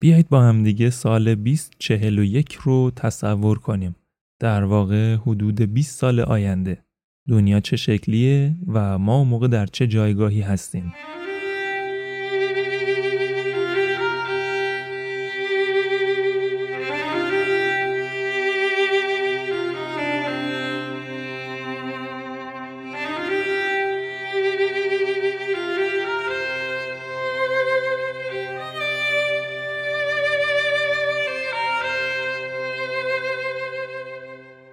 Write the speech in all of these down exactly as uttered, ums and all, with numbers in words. بیایید با هم دیگه سال بیست چهل و یک رو تصور کنیم. در واقع حدود بیست سال آینده. دنیا چه شکلیه و ما موقع در چه جایگاهی هستیم؟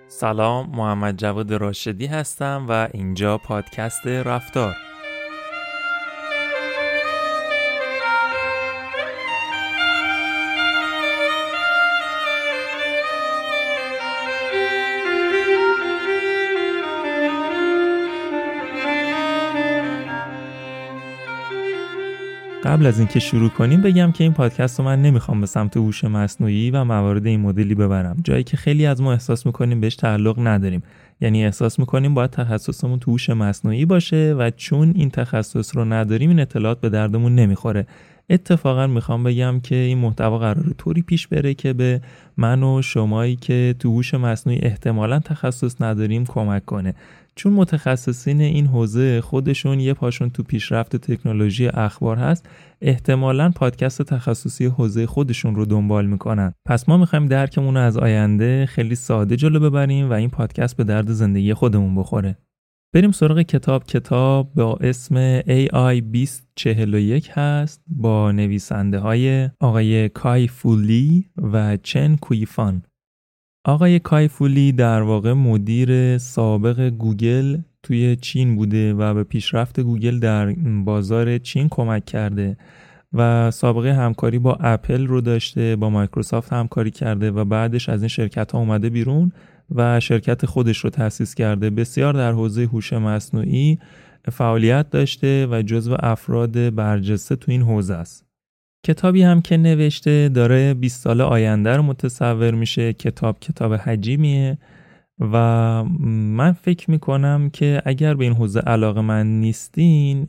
سلام، محمد جواد راشدی هستم و اینجا پادکست رفتار. قبل از اینکه شروع کنیم بگم که این پادکست رو من نمیخوام به سمت هوش مصنوعی و موارد این مدلی ببرم، جایی که خیلی از ما احساس میکنیم بهش تعلق نداریم. یعنی احساس میکنیم باید تخصصمون تو هوش مصنوعی باشه و چون این تخصص رو نداریم این اطلاعات به دردمون نمیخوره. اتفاقا میخوام بگم که این محتوا قراره طوری پیش بره که به من و شمایی که تو هوش مصنوعی احتمالاً تخصص نداریم کمک کنه، چون متخصصین این حوزه خودشون یه پاشون تو پیشرفت تکنولوژی اخبار هست، احتمالاً پادکست تخصصی حوزه خودشون رو دنبال میکنن. پس ما میخوایم درکمون رو از آینده خیلی ساده جلو ببریم و این پادکست به درد زندگی خودمون بخوره. بریم سراغ کتاب. کتاب با اسم ای آی بیست چهل و یک هست، با نویسنده های آقای کای-فو لی و چن کویفان. آقای کای-فو لی در واقع مدیر سابق گوگل توی چین بوده و به پیشرفت گوگل در بازار چین کمک کرده و سابقه همکاری با اپل رو داشته، با مایکروسافت همکاری کرده و بعدش از این شرکت ها اومده بیرون و شرکت خودش رو تأسیس کرده. بسیار در حوزه هوش مصنوعی فعالیت داشته و جزو افراد برجسته تو این حوزه است. کتابی هم که نوشته داره بیست سال آینده رو متصور میشه. کتاب کتاب حجیمیه و من فکر میکنم که اگر به این حوزه علاقه‌مند نیستین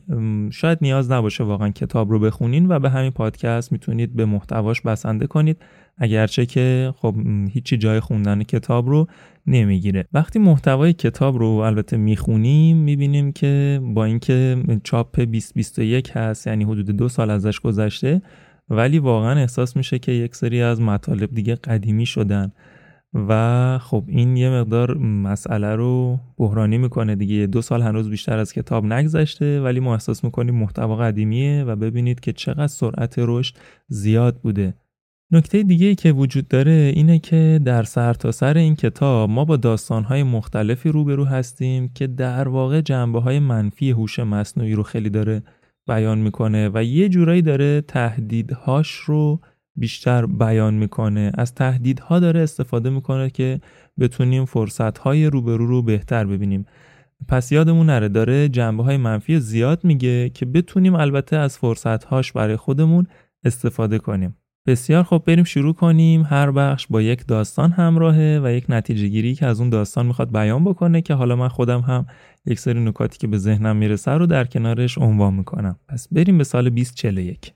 شاید نیاز نباشه واقعا کتاب رو بخونین و به همین پادکست میتونید به محتواش بسنده کنید، اگرچه که خب هیچی جای خوندن کتاب رو نمیگیره. وقتی محتوای کتاب رو البته میخونیم میبینیم که با اینکه چاپ بیست بیست و یک هست، یعنی حدود دو سال ازش گذشته، ولی واقعا احساس میشه که یک سری از مطالب دیگه قدیمی شدن و خب این یه مقدار مسئله رو بحرانی میکنه دیگه. دو سال هنوز بیشتر از کتاب نگذشته ولی ما احساس میکنیم محتوا قدیمیه و ببینید که چقدر سرعت رشد زیاد بوده. نکته دیگه‌ای که وجود داره اینه که در سرتاسر سر این کتاب ما با داستان‌های مختلفی روبرو هستیم که در واقع جنبه‌های منفی هوش مصنوعی رو خیلی داره بیان میکنه و یه جورایی داره تهدیدهاش رو بیشتر بیان میکنه. از تهدیدها داره استفاده میکنه که بتونیم فرصت‌های روبرو رو بهتر ببینیم. پس یادمون نره داره جنبه‌های منفی زیاد میگه که بتونیم البته از فرصت‌هاش برای خودمون استفاده کنیم. بسیار خب، بریم شروع کنیم. هر بخش با یک داستان همراهه و یک نتیجه گیری که از اون داستان میخواد بیان بکنه که حالا من خودم هم یک سری نکاتی که به ذهنم میرسه رو در کنارش عنوان میکنم. پس بریم به سال بیست چهل و یک.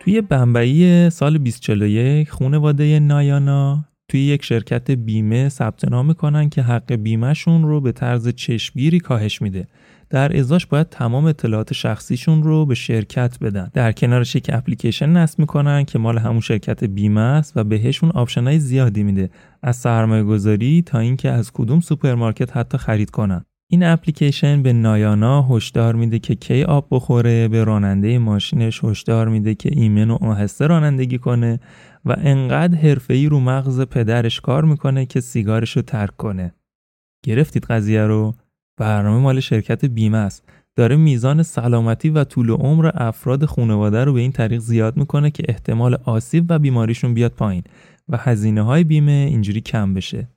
توی بمبئی سال بیست چهل و یک خانواده نایانا توی یک شرکت بیمه ثبت نام میکنن که حق بیمهشون رو به طرز چشمگیری کاهش میده. در ازاش باید تمام اطلاعات شخصیشون رو به شرکت بدن. در کنارش یک اپلیکیشن نصب میکنن که مال همون شرکت بیمه است و بهشون آپشنای زیادی میده، از سرمایه گذاری تا اینکه از کدوم سوپرمارکت حتی خرید کنن. این اپلیکیشن به نایانا هشدار میده که کی آب بخوره، به راننده ماشینش هشدار میده که ایمن و آهسته رانندگی کنه و انقدر حرفه‌ای رو مغز پدرش کار میکنه که سیگارش رو ترک کنه. گرفتید قضیه رو؟ برنامه مال شرکت بیمه است. داره میزان سلامتی و طول عمر افراد خانواده رو به این طریق زیاد میکنه که احتمال آسیب و بیماریشون بیاد پایین و هزینه‌های بیمه اینجوری کم بشه.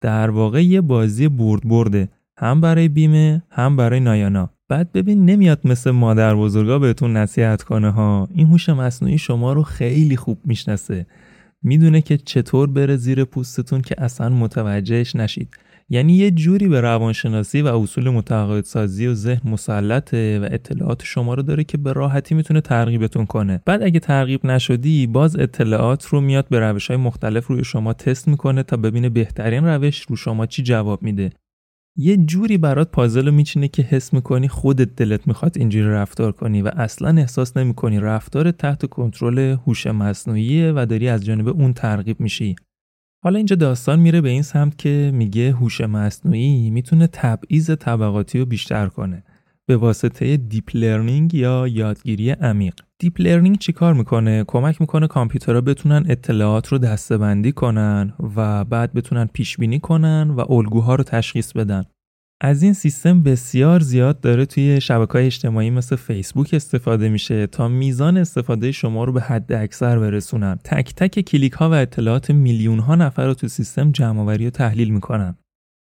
در واقع یه بازی برد برده، هم برای بیمه هم برای نایانا. بعد ببین نمیاد مثل مادر بزرگا بهتون نصیحت کنه ها. این هوش مصنوعی شما رو خیلی خوب میشناسه. میدونه که چطور بره زیر پوستتون که اصلا متوجهش نشید. یعنی یه جوری به روانشناسی و اصول متقاعدسازی و ذهن مسلطه و اطلاعات شما رو داره که به راحتی میتونه ترغیبتون کنه. بعد اگه ترغیب نشدی باز اطلاعات رو میاد به روش‌های مختلف روی شما تست میکنه تا ببینه بهترین روش رو شما چی جواب میده. یه جوری برات پازل رو میچینه که حس میکنی خودت دلت میخواد اینجوری رفتار کنی و اصلا احساس نمیکنی رفتار تحت کنترل هوش مصنوعیه و داری از جانب اون ترغیب میشی. حالا اینجا داستان میره به این سمت که میگه هوش مصنوعی میتونه تبعیض طبقاتی رو بیشتر کنه به واسطه دیپ لرنینگ یا یادگیری عمیق. دیپ لرنینگ چی کار میکنه؟ کمک میکنه کامپیوترها بتونن اطلاعات رو دسته‌بندی کنن و بعد بتونن پیشبینی کنن و الگوها رو تشخیص بدن. از این سیستم بسیار زیاد داره توی شبکه‌های اجتماعی مثل فیسبوک استفاده میشه تا میزان استفاده شما رو به حد اکثر برسونن. تک تک کلیک‌ها و اطلاعات میلیون‌ها نفر رو تو سیستم جمع‌آوری و تحلیل میکنن.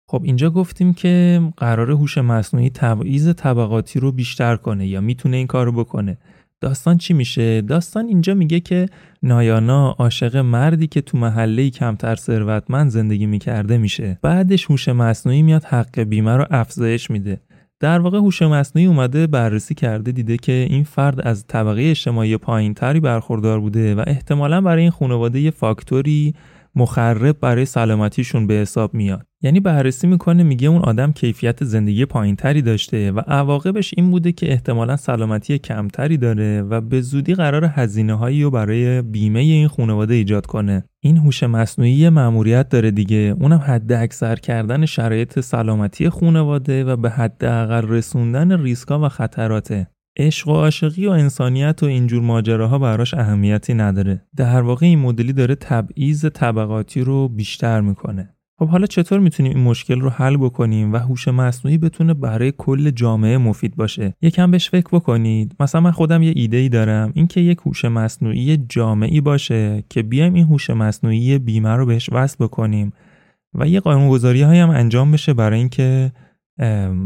خب اینجا گفتیم که قرار هوش مصنوعی تبعیض طبقاتی رو بیشتر کنه یا میتونه این کار رو بکنه. داستان چی میشه؟ داستان اینجا میگه که نایانا عاشق مردی که تو محله‌ای کمتر ثروتمند زندگی میکرده میشه. بعدش هوش مصنوعی میاد حق بیمه رو افزایش میده. در واقع هوش مصنوعی اومده بررسی کرده دیده که این فرد از طبقه اجتماعی پایینتری برخوردار بوده و احتمالاً برای این خانواده یه فاکتوری مخرب برای سلامتیشون به حساب میاد. یعنی بررسی میکنه میگه اون آدم کیفیت زندگی پایینتری داشته و عواقبش این بوده که احتمالاً سلامتی کمتری داره و به زودی قرار هزینه‌هایی رو برای بیمه این خانواده ایجاد کنه. این هوش مصنوعی مأموریت داره دیگه، اونم حد اکثر کردن شرایط سلامتی خانواده و به حد اقل رسوندن ریسکا و خطراته. عشق و عاشقی و انسانیت و اینجور ماجراها براش اهمیتی نداره. در واقع این مدلی داره تبعیض طبقاتی رو بیشتر میکنه. خب حالا چطور میتونیم این مشکل رو حل بکنیم و هوش مصنوعی بتونه برای کل جامعه مفید باشه؟ یکم بهش فکر بکنید. مثلا من خودم یه ایده‌ای دارم، این که یک هوش مصنوعی جامعی باشه که بیایم این هوش مصنوعی بیمه رو بهش وصل بکنیم و یه قانون‌گذاری‌هایی هم انجام بشه برای اینکه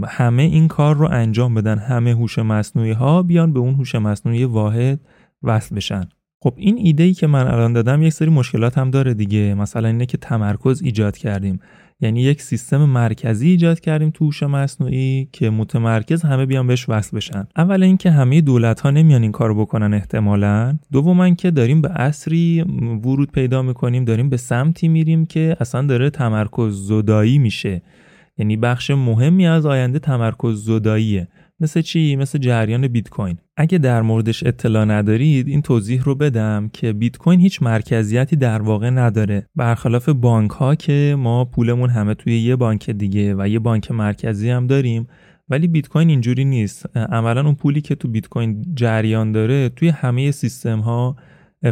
همه این کار رو انجام بدن، همه هوش مصنوعی ها بیان به اون هوش مصنوعی واحد وصل بشن. خب این ایده‌ای که من الان دادم یک سری مشکلات هم داره دیگه. مثلا اینه که تمرکز ایجاد کردیم، یعنی یک سیستم مرکزی ایجاد کردیم تو هوش مصنوعی که متمرکز همه بیان بهش وصل بشن. اول اینکه همه دولت‌ها نمیان این کارو بکنن احتمالاً. دوم اینکه داریم به عصری ورود پیدا می‌کنیم، داریم به سمتی میریم که اصلا داره تمرکز زدایی میشه. یعنی بخش مهمی از آینده تمرکز زداییه. مثل چی؟ مثل جریان بیتکوین. اگه در موردش اطلاع ندارید این توضیح رو بدم که بیتکوین هیچ مرکزیتی در واقع نداره، برخلاف بانک ها که ما پولمون همه توی یه بانک دیگه و یه بانک مرکزی هم داریم، ولی بیتکوین اینجوری نیست. عملاً اون پولی که تو بیتکوین جریان داره توی همه سیستم ها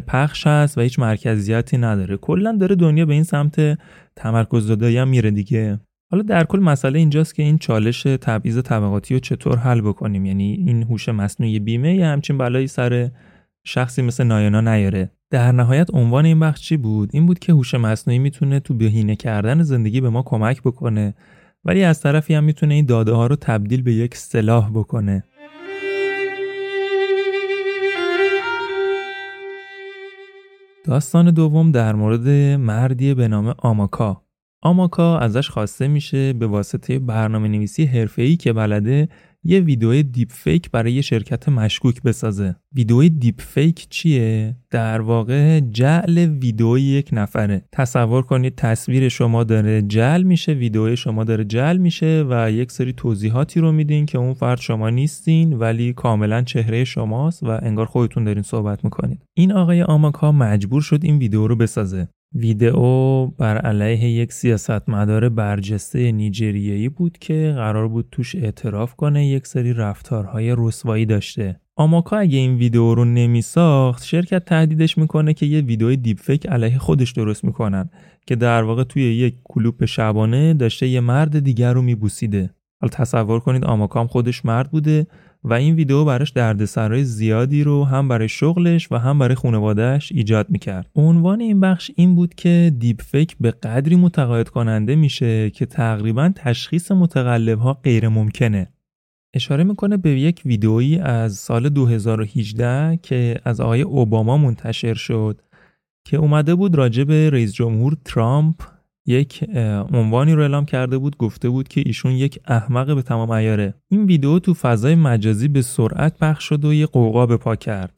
پخش هست و هیچ مرکزیتی نداره. کلاً داره دنیا به این سمت تمرکز زدایی هم میره دیگه. حالا در کل مسئله اینجاست که این چالش تبعیض طبقاتی رو چطور حل بکنیم، یعنی این هوش مصنوعی بیمه یا همچین بلایی سر شخصی مثل نایانا نیاره. در نهایت عنوان این بخش چی بود؟ این بود که هوش مصنوعی میتونه تو بهینه کردن زندگی به ما کمک بکنه، ولی از طرفی هم میتونه این داده ها رو تبدیل به یک سلاح بکنه. داستان دوم در مورد مردی به نام آماکا. آماکا ازش خواسته میشه به واسطه برنامه نویسی حرفه‌ای که بلده یه ویدیوی دیپ فیک برای یه شرکت مشکوک بسازه. ویدیوی دیپ فیک چیه؟ در واقع جعل ویدیوی یک نفره. تصور کنید تصویر شما داره جعل میشه، ویدیوی شما داره جعل میشه و یک سری توضیحاتی رو میدین که اون فرد شما نیستین ولی کاملا چهره شماست و انگار خودتون دارین صحبت میکنید. این آقای آماکا مجبور شد این ویدیو رو بسازه. ویدئو بر علیه یک سیاستمدار برجسته نیجریه‌ای بود که قرار بود توش اعتراف کنه یک سری رفتارهای رسوایی داشته. آماکا اگه این ویدئو رو نمی‌ساخت، شرکت تهدیدش میکنه که یه ویدئوی دیپ فیک علیه خودش درست میکنن که در واقع توی یک کلوپ شبانه داشته یه مرد دیگر رو میبوسیده. حالا تصور کنید آماکا هم خودش مرد بوده و این ویدیو براش دردسرای زیادی رو هم برای شغلش و هم برای خانواده‌اش ایجاد میکرد. عنوان این بخش این بود که دیپ فیک به قدری متقاعد کننده میشه که تقریبا تشخیص متقلب‌ها غیر ممکنه. اشاره میکنه به یک ویدیویی از سال دو هزار و هجده که از آقای اوباما منتشر شد که اومده بود راجع به رئیس جمهور ترامپ یک عنوانی رو اعلام کرده بود، گفته بود که ایشون یک احمق به تمام عیاره. این ویدیو تو فضای مجازی به سرعت پخش شد و یه قوقا به پا کرد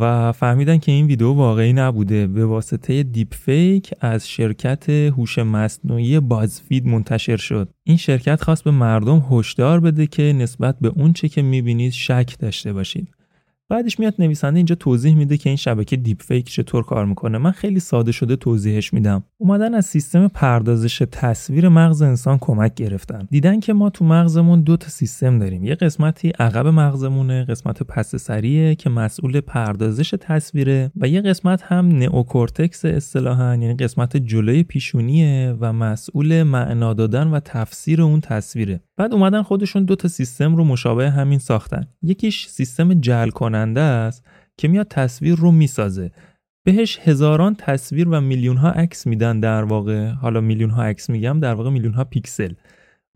و فهمیدن که این ویدیو واقعی نبوده، به واسطه دیپ فیک از شرکت هوش مصنوعی بازفید منتشر شد. این شرکت خواست به مردم هشدار بده که نسبت به اون چه که می‌بینید شک داشته باشید. بعدش میاد نویسنده اینجا توضیح میده که این شبکه دیپ فیک چطور کار میکنه. من خیلی ساده شده توضیحش میدم. اومدن از سیستم پردازش تصویر مغز انسان کمک گرفتن. دیدن که ما تو مغزمون دو تا سیستم داریم. یه قسمتی عقب مغزمونه، قسمت پس سریه که مسئول پردازش تصویره، و یه قسمت هم نئوکورتکس اصطلاحاً، یعنی قسمت جلوی پیشونیه و مسئول معنا دادن و تفسیر اون تصویره. بعد اومدن خودشون دو تا سیستم رو مشابه همین ساختن. یکیش سیستم جعل کننده است که میاد تصویر رو میسازه، بهش هزاران تصویر و میلیون ها عکس میدن، در واقع حالا میلیون ها عکس میگم، در واقع میلیون ها پیکسل،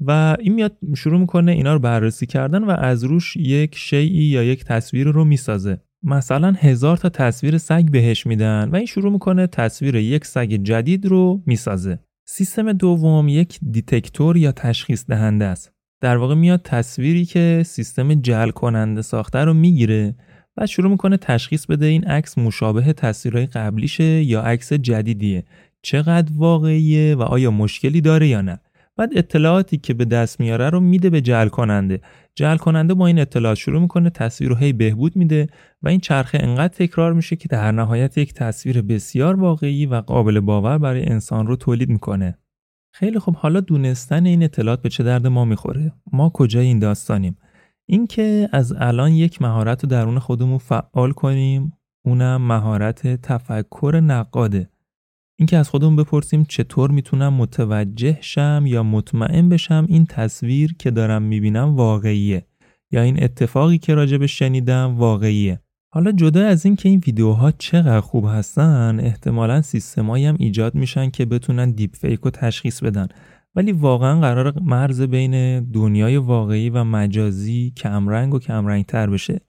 و این میاد شروع میکنه اینا رو بررسی کردن و از روش یک شیئی یا یک تصویر رو میسازه. مثلا هزار تا تصویر سگ بهش میدن و این شروع میکنه تصویر یک سگ جدید رو میسازه. سیستم دوم یک دیتکتور یا تشخیص دهنده است. در واقع میاد تصویری که سیستم جعل کننده ساخته رو میگیره و شروع میکنه تشخیص بده این عکس مشابه تصویرهای قبلیشه یا عکس جدیدیه، چقدر واقعیه و آیا مشکلی داره یا نه. بعد اطلاعاتی که به دست میاره رو میده به جعل کننده. جعل کننده با این اطلاعات شروع میکنه تصویر رو هی بهبود میده و این چرخه انقدر تکرار میشه که در نهایت یک تصویر بسیار واقعی و قابل باور برای انسان رو تولید میکنه. خیلی خب، حالا دونستن این اطلاعات به چه درد ما میخوره؟ ما کجای این داستانیم؟ اینکه از الان یک مهارت رو درون خودمون فعال کنیم، اونم مهارت تفکر نقاده. اینکه از خودمون بپرسیم چطور میتونم متوجه شم یا مطمئن بشم این تصویر که دارم میبینم واقعیه یا این اتفاقی که راجبش شنیدم واقعیه. حالا جدا از این که این ویدیوها چقدر خوب هستن، احتمالاً سیستمایی هم ایجاد میشن که بتونن دیپ فیک رو تشخیص بدن، ولی واقعاً قرار مرز بین دنیای واقعی و مجازی کمرنگ و کمرنگتر بشه.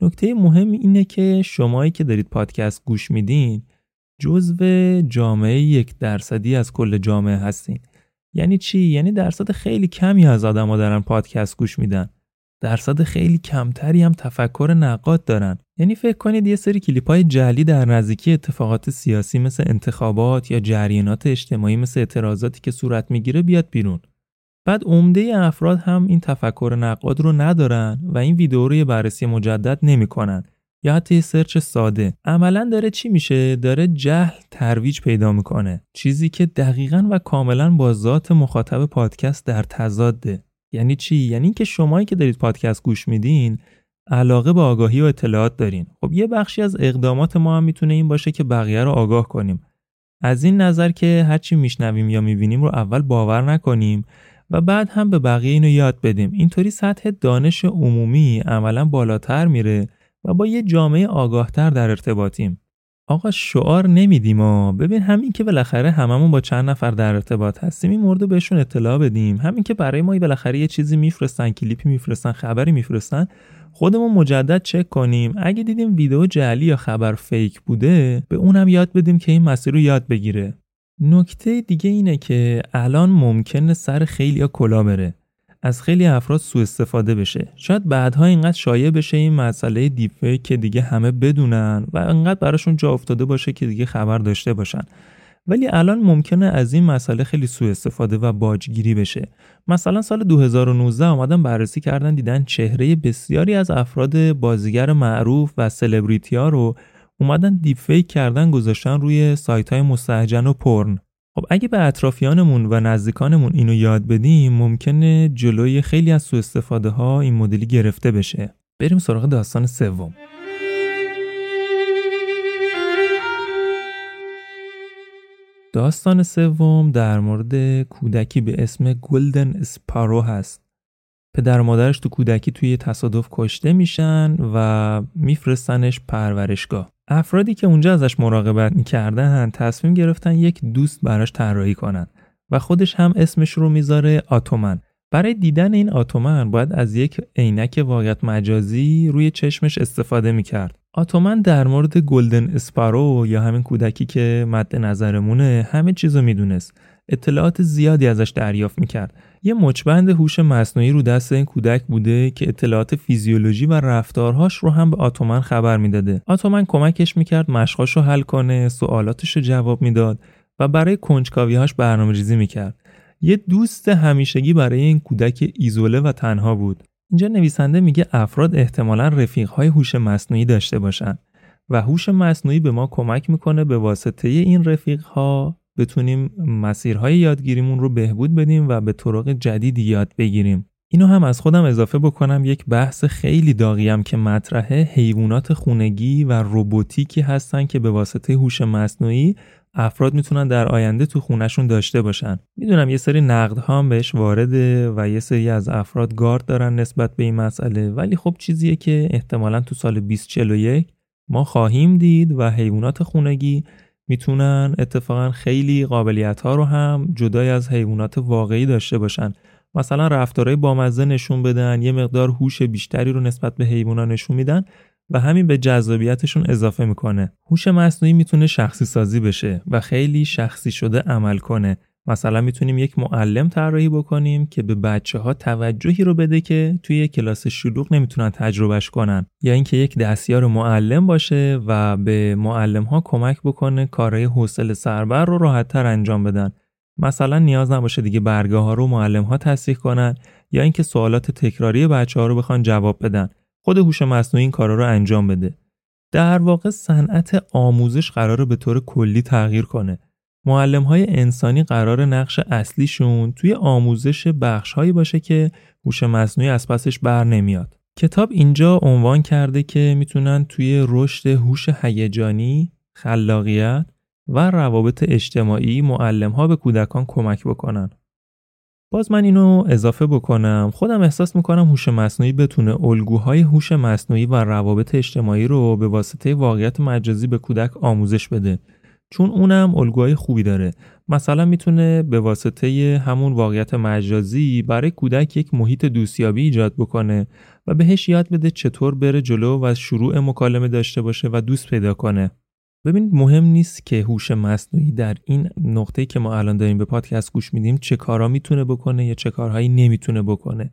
نکته مهم اینه که شمایی که دارید پادکست گوش میدین جزو جامعه یک درصدی از کل جامعه هستین. یعنی چی؟ یعنی درصد خیلی کمی از آدم‌ها دارن پادکست گوش میدن. درصد خیلی کمتری هم تفکر نقاد دارن. یعنی فکر کنید یه سری کلیپ‌های جعلی در نزدیکی اتفاقات سیاسی مثل انتخابات یا جریانات اجتماعی مثل اعتراضاتی که صورت میگیره بیاد بیرون. بعد عمده افراد هم این تفکر نقاد رو ندارن و این ویدیو رو یه بررسی مجدد نمی‌کنن یا حتی یه سرچ ساده. عملاً داره چی میشه؟ داره جهل ترویج پیدا میکنه، چیزی که دقیقاً و کاملاً با ذات مخاطب پادکست در تضاده. یعنی چی؟ یعنی اینکه شمایی که دارید پادکست گوش میدین علاقه به آگاهی و اطلاعات دارین. خب یه بخشی از اقدامات ما هم میتونه این باشه که بقیه رو آگاه کنیم، از این نظر که هرچی میشنویم یا میبینیم رو اول باور نکنیم و بعد هم به بقیه اینو یاد بدیم. اینطوری سطح دانش عمومی عملاً بالاتر میره و با یه جامعه آگاه‌تر در ارتباطیم. آقا شعار نمیدیم ها. ببین، همین که بالاخره هممون با چند نفر در ارتباط هستیم این مورد بهشون اطلاع بدیم، همین که برای ما بالاخره یه چیزی میفرستن، کلیپی میفرستن، خبری میفرستن، خودمون مجدد چک کنیم. اگه دیدیم ویدیو جعلی یا خبر فیک بوده به اونم یاد بدیم که این مسئله رو یاد بگیره. نکته دیگه اینه که الان ممکنه سر خیلی‌ها کلا بره، از خیلی افراد سوء استفاده بشه. شاید بعدها اینقدر شایع بشه این مسئله دیپ فیک که دیگه همه بدونن و اینقدر براشون جا افتاده باشه که دیگه خبر داشته باشن، ولی الان ممکنه از این مسئله خیلی سوء استفاده و باجگیری بشه. مثلا سال دو هزار و نوزده اومدن بررسی کردن، دیدن چهره بسیاری از افراد بازیگر معروف و سلبریتی ها رو اومدن دیپ فیک کردن، گذاشتن روی سایت‌های مستهجن و پورن. خب اگه به اطرافیانمون و نزدیکانمون اینو یاد بدیم ممکنه جلوی خیلی از سوء استفاده ها این مدلی گرفته بشه. بریم سراغ داستان سوم. داستان سوم در مورد کودکی به اسم گلدن اسپارو هست. پدر و مادرش تو کودکی توی تصادف کشته میشن و میفرستنش پرورشگاه. افرادی که اونجا ازش مراقبت میکردن تصمیم گرفتن یک دوست براش طراحی کنن و خودش هم اسمش رو میذاره آتومن. برای دیدن این آتومن باید از یک عینک واقعیت مجازی روی چشمش استفاده میکرد. آتومن در مورد گلدن اسپارو یا همین کودکی که مد نظرمونه همه چیزو میدونست. اطلاعات زیادی ازش دریافت میکرد. یه مچبند هوش مصنوعی رو دست این کودک بوده که اطلاعات فیزیولوژی و رفتارهاش رو هم به آتومن خبر میداده. آتومن کمکش میکرد مشقاشو حل کنه، سوالاتشو جواب میداد و برای کنجکاویهاش برنامه‌ریزی میکرد. یه دوست همیشگی برای این کودک ایزوله و تنها بود. اینجا نویسنده میگه افراد احتمالاً رفیق‌های هوش مصنوعی داشته باشن و هوش مصنوعی به ما کمک میکنه به واسطه این رفیق‌ها بتونیم مسیرهای یادگیریمون رو بهبود بدیم و به طرق جدیدی یاد بگیریم. اینو هم از خودم اضافه بکنم، یک بحث خیلی داغیم که مطرحه حیوانات خونگی و رباتیکی هستن که به واسطه هوش مصنوعی افراد میتونن در آینده تو خونهشون داشته باشن. میدونم یه سری نقدها هم بهش وارده و یه سری از افراد گارد دارن نسبت به این مسئله، ولی خب چیزیه که احتمالاً تو سال بیست چهل و یک ما خواهیم دید و حیوانات خونگی میتونن اتفاقاً خیلی قابلیت‌ها رو هم جدای از حیوانات واقعی داشته باشن. مثلا رفتارهای بامزه نشون بدن، یه مقدار هوش بیشتری رو نسبت به حیوانا نشون میدن و همین به جذابیتشون اضافه میکنه. هوش مصنوعی میتونه شخصی سازی بشه و خیلی شخصی شده عمل کنه. مثلا میتونیم یک معلم طراحی بکنیم که به بچه‌ها توجهی رو بده که توی کلاس شلوغ نمیتونن تجربهش کنن، یا اینکه یک دستیار معلم باشه و به معلم‌ها کمک بکنه کارهای حوصله سربر رو راحت‌تر انجام بدن. مثلا نیاز نباشه دیگه برگه ها رو معلم‌ها تصحیح کنن یا اینکه سوالات تکراری بچه‌ها رو بخوان جواب بدن. خود هوش مصنوعی این کارا رو انجام بده. در واقع صنعت آموزش قراره به طور کلی تغییر کنه. معلم‌های انسانی قراره نقش اصلیشون توی آموزش بخش‌هایی باشه که هوش مصنوعی از پسش بر نمیاد. کتاب اینجا عنوان کرده که میتونن توی رشد هوش هیجانی، خلاقیت و روابط اجتماعی معلم‌ها به کودکان کمک بکنن. باز من اینو اضافه بکنم، خودم احساس میکنم هوش مصنوعی بتونه الگوهای هوش مصنوعی و روابط اجتماعی رو به واسطه واقعیت مجازی به کودک آموزش بده، چون اونم الگوهای خوبی داره. مثلا میتونه به واسطه همون واقعیت مجازی برای کودک یک محیط دوستیابی ایجاد بکنه و بهش یاد بده چطور بره جلو و شروع مکالمه داشته باشه و دوست پیدا کنه. ببینید مهم نیست که هوش مصنوعی در این نقطه‌ای که ما الان داریم به پادکست گوش میدیم چه کارا میتونه بکنه یا چه کارهایی نمیتونه بکنه.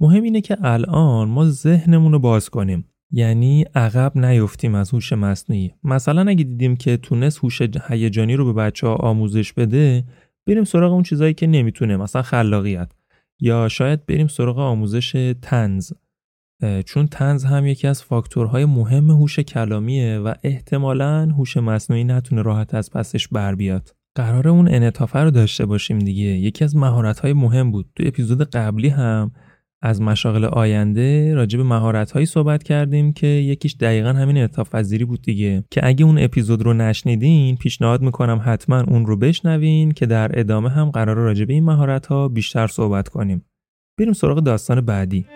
مهم اینه که الان ما ذهنمون رو باز کنیم، یعنی عقب نیفتیم از هوش مصنوعی. مثلا اگه دیدیم که تونست هوش هیجانی رو به بچه‌ها آموزش بده، بریم سراغ اون چیزایی که نمیتونه، مثلا خلاقیت، یا شاید بریم سراغ آموزش طنز، چون طنز هم یکی از فاکتورهای مهم هوش کلامیه و احتمالاً هوش مصنوعی نتونه راحت از پسش بر بیاد. قراره اون انعطاف رو داشته باشیم دیگه. یکی از مهارت‌های مهم بود. تو اپیزود قبلی هم از مشاغل آینده راجع به مهارت‌هایی صحبت کردیم که یکیش دقیقاً همین انعطاف پذیری بود دیگه، که اگه اون اپیزود رو نشنیدین پیشنهاد می‌کنم حتماً اون رو بشنوین که در ادامه هم قراره راجع به این مهارت‌ها بیشتر صحبت کنیم. بریم سراغ داستان بعدی.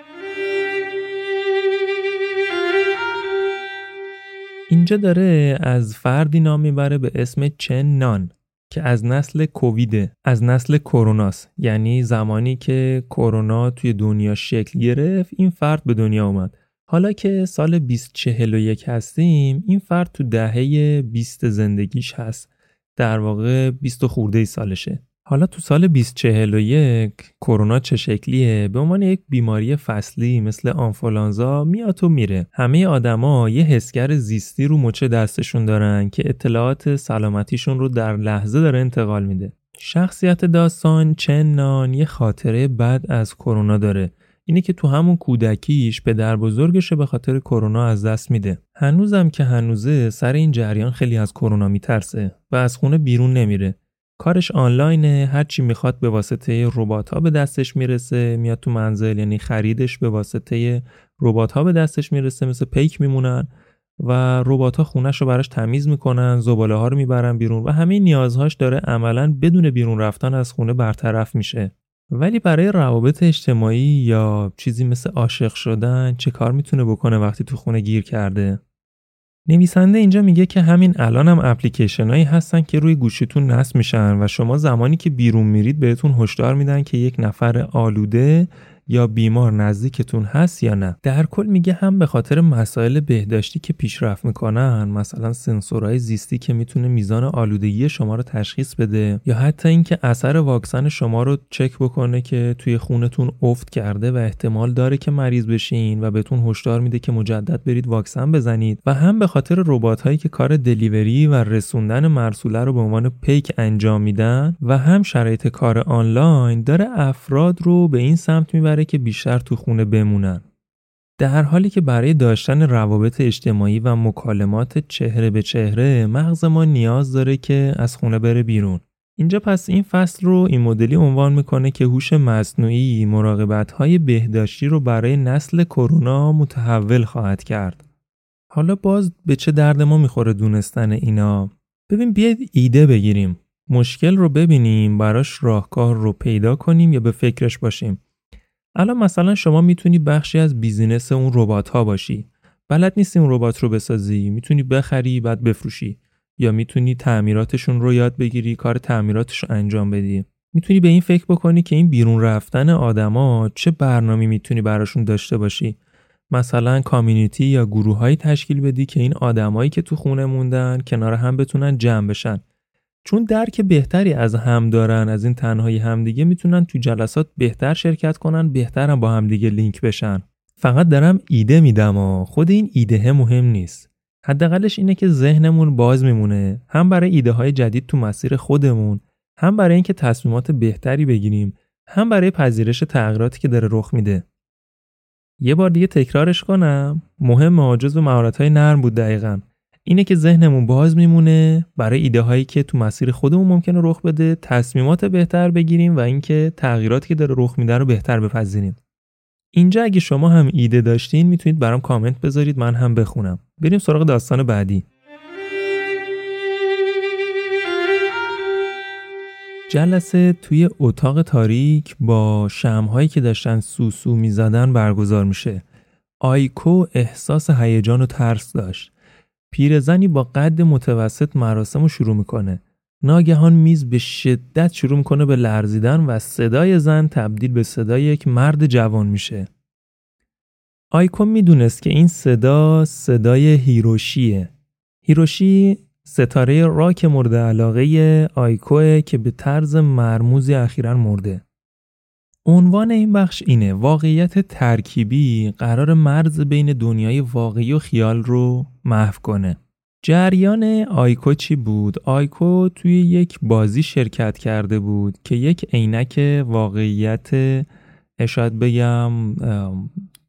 اینجا داره از فردی نام میبره به اسم چن نان که از نسل کوویده، از نسل کروناست. یعنی زمانی که کرونا توی دنیا شکل گرفت این فرد به دنیا اومد. حالا که سال بیست چهل و یک هستیم این فرد تو دهه بیست زندگیش هست، در واقع بیست خورده سالشه. حالا تو سال بیست چهل و یک کرونا چه شکلیه؟ به عنوان یک بیماری فصلی مثل آنفولانزا میاد و میره. همه آدما یه حسگر زیستی رو مچ دستشون دارن که اطلاعات سلامتیشون رو در لحظه داره انتقال میده. شخصیت داستان چن نان یه خاطره بد از کرونا داره. اینه که تو همون کودکیش پدر بزرگش به خاطر کرونا از دست میده. هنوزم که هنوزه سر این جریان خیلی از کرونا میترسه و از خونه بیرون نمیره. کارش آنلاینه، هر چی میخواد به واسطه ربات‌ها به دستش میرسه، میاد تو منزل، یعنی خریدش به واسطه ربات‌ها به دستش میرسه، مثل پیک میمونن و ربات‌ها خونه‌ش رو براش تمیز میکنن، زباله‌ها رو میبرن بیرون و همه نیازهاش داره عملاً بدون بیرون رفتن از خونه برطرف میشه. ولی برای روابط اجتماعی یا چیزی مثل عاشق شدن چه کار میتونه بکنه وقتی تو خونه گیر کرده؟ نویسنده اینجا میگه که همین الان هم اپلیکیشنایی هستن که روی گوشیتون نصب میشن و شما زمانی که بیرون میرید بهتون هشدار میدن که یک نفر آلوده یا بیمار نزدیکتون هست یا نه. در کل میگه هم به خاطر مسائل بهداشتی که پیشرفت میکنن، مثلا سنسورهای زیستی که میتونه میزان آلودگی شما رو تشخیص بده، یا حتی اینکه اثر واکسن شما رو چک بکنه که توی خونتون افت کرده و احتمال داره که مریض بشین و بهتون هشدار میده که مجدد برید واکسن بزنید، و هم به خاطر ربات‌هایی که کار دلیوری و رسوندن مرسوله رو به عنوان پیک انجام میدن، و هم شرایط کار آنلاین داره افراد رو به این سمت میبره که بیشتر تو خونه بمونن. در حالی که برای داشتن روابط اجتماعی و مکالمات چهره به چهره، مغز ما نیاز داره که از خونه بره بیرون. اینجا پس این فصل رو این مدلی عنوان میکنه که هوش مصنوعی مراقبت‌های بهداشتی رو برای نسل کرونا متحول خواهد کرد. حالا باز به چه درد ما میخوره دونستن اینا؟ ببین، بیاید ایده بگیریم، مشکل رو ببینیم، براش راهکار رو پیدا کنیم یا به فکرش باشیم. الان مثلا شما میتونی بخشی از بیزینس اون ربات‌ها باشی. بلد نیستی اون ربات رو بسازی، میتونی بخری بعد بفروشی، یا میتونی تعمیراتشون رو یاد بگیری، کار تعمیراتش رو انجام بدی. میتونی به این فکر بکنی که این بیرون رفتن آدما چه برنامه‌ای میتونی براشون داشته باشی. مثلا کامیونیتی یا گروه‌هایی تشکیل بدی که این آدمایی که تو خونه موندن کنار هم بتونن جمع بشن، چون درک بهتری از هم دارن، از این تنهایی همدیگه میتونن تو جلسات بهتر شرکت کنن، بهترم با همدیگه لینک بشن. فقط دارم ایده میدم و خود این ایده مهم نیست. حداقلش اینه که ذهنمون باز میمونه، هم برای ایده‌های جدید تو مسیر خودمون، هم برای اینکه تصمیمات بهتری بگیریم، هم برای پذیرش تغییراتی که داره رخ میده. یه بار دیگه تکرارش کنم، مهم عاجز و مهارت‌های نرم بود. دقیقاً اینه که ذهنمون باز میمونه برای ایده‌هایی که تو مسیر خودمون ممکنه رخ بده، تصمیمات بهتر بگیریم و اینکه تغییراتی که داره رخ میده رو بهتر بپذیریم. اینجا اگه شما هم ایده داشتین میتونید برام کامنت بذارید، من هم بخونم. بریم سراغ داستان بعدی. جلسه توی اتاق تاریک با شمع‌هایی که داشتن سوسو می‌زدن برگزار میشه. آیکو احساس هیجان و ترس داشت. پیرزنی با قد متوسط مراسم رو شروع میکنه. ناگهان میز به شدت شروع میکنه به لرزیدن و صدای زن تبدیل به صدای یک مرد جوان میشه. آیکو میدونست که این صدا صدای هیروشیه. هیروشی ستاره راک مورد علاقه آیکوه که به طرز مرموزی اخیراً مرده. عنوان این بخش اینه: واقعیت ترکیبی قرار مرز بین دنیای واقعی و خیال رو محو کنه. جریان آیکو چی بود؟ آیکو توی یک بازی شرکت کرده بود که یک عینک واقعیت، شاید بگم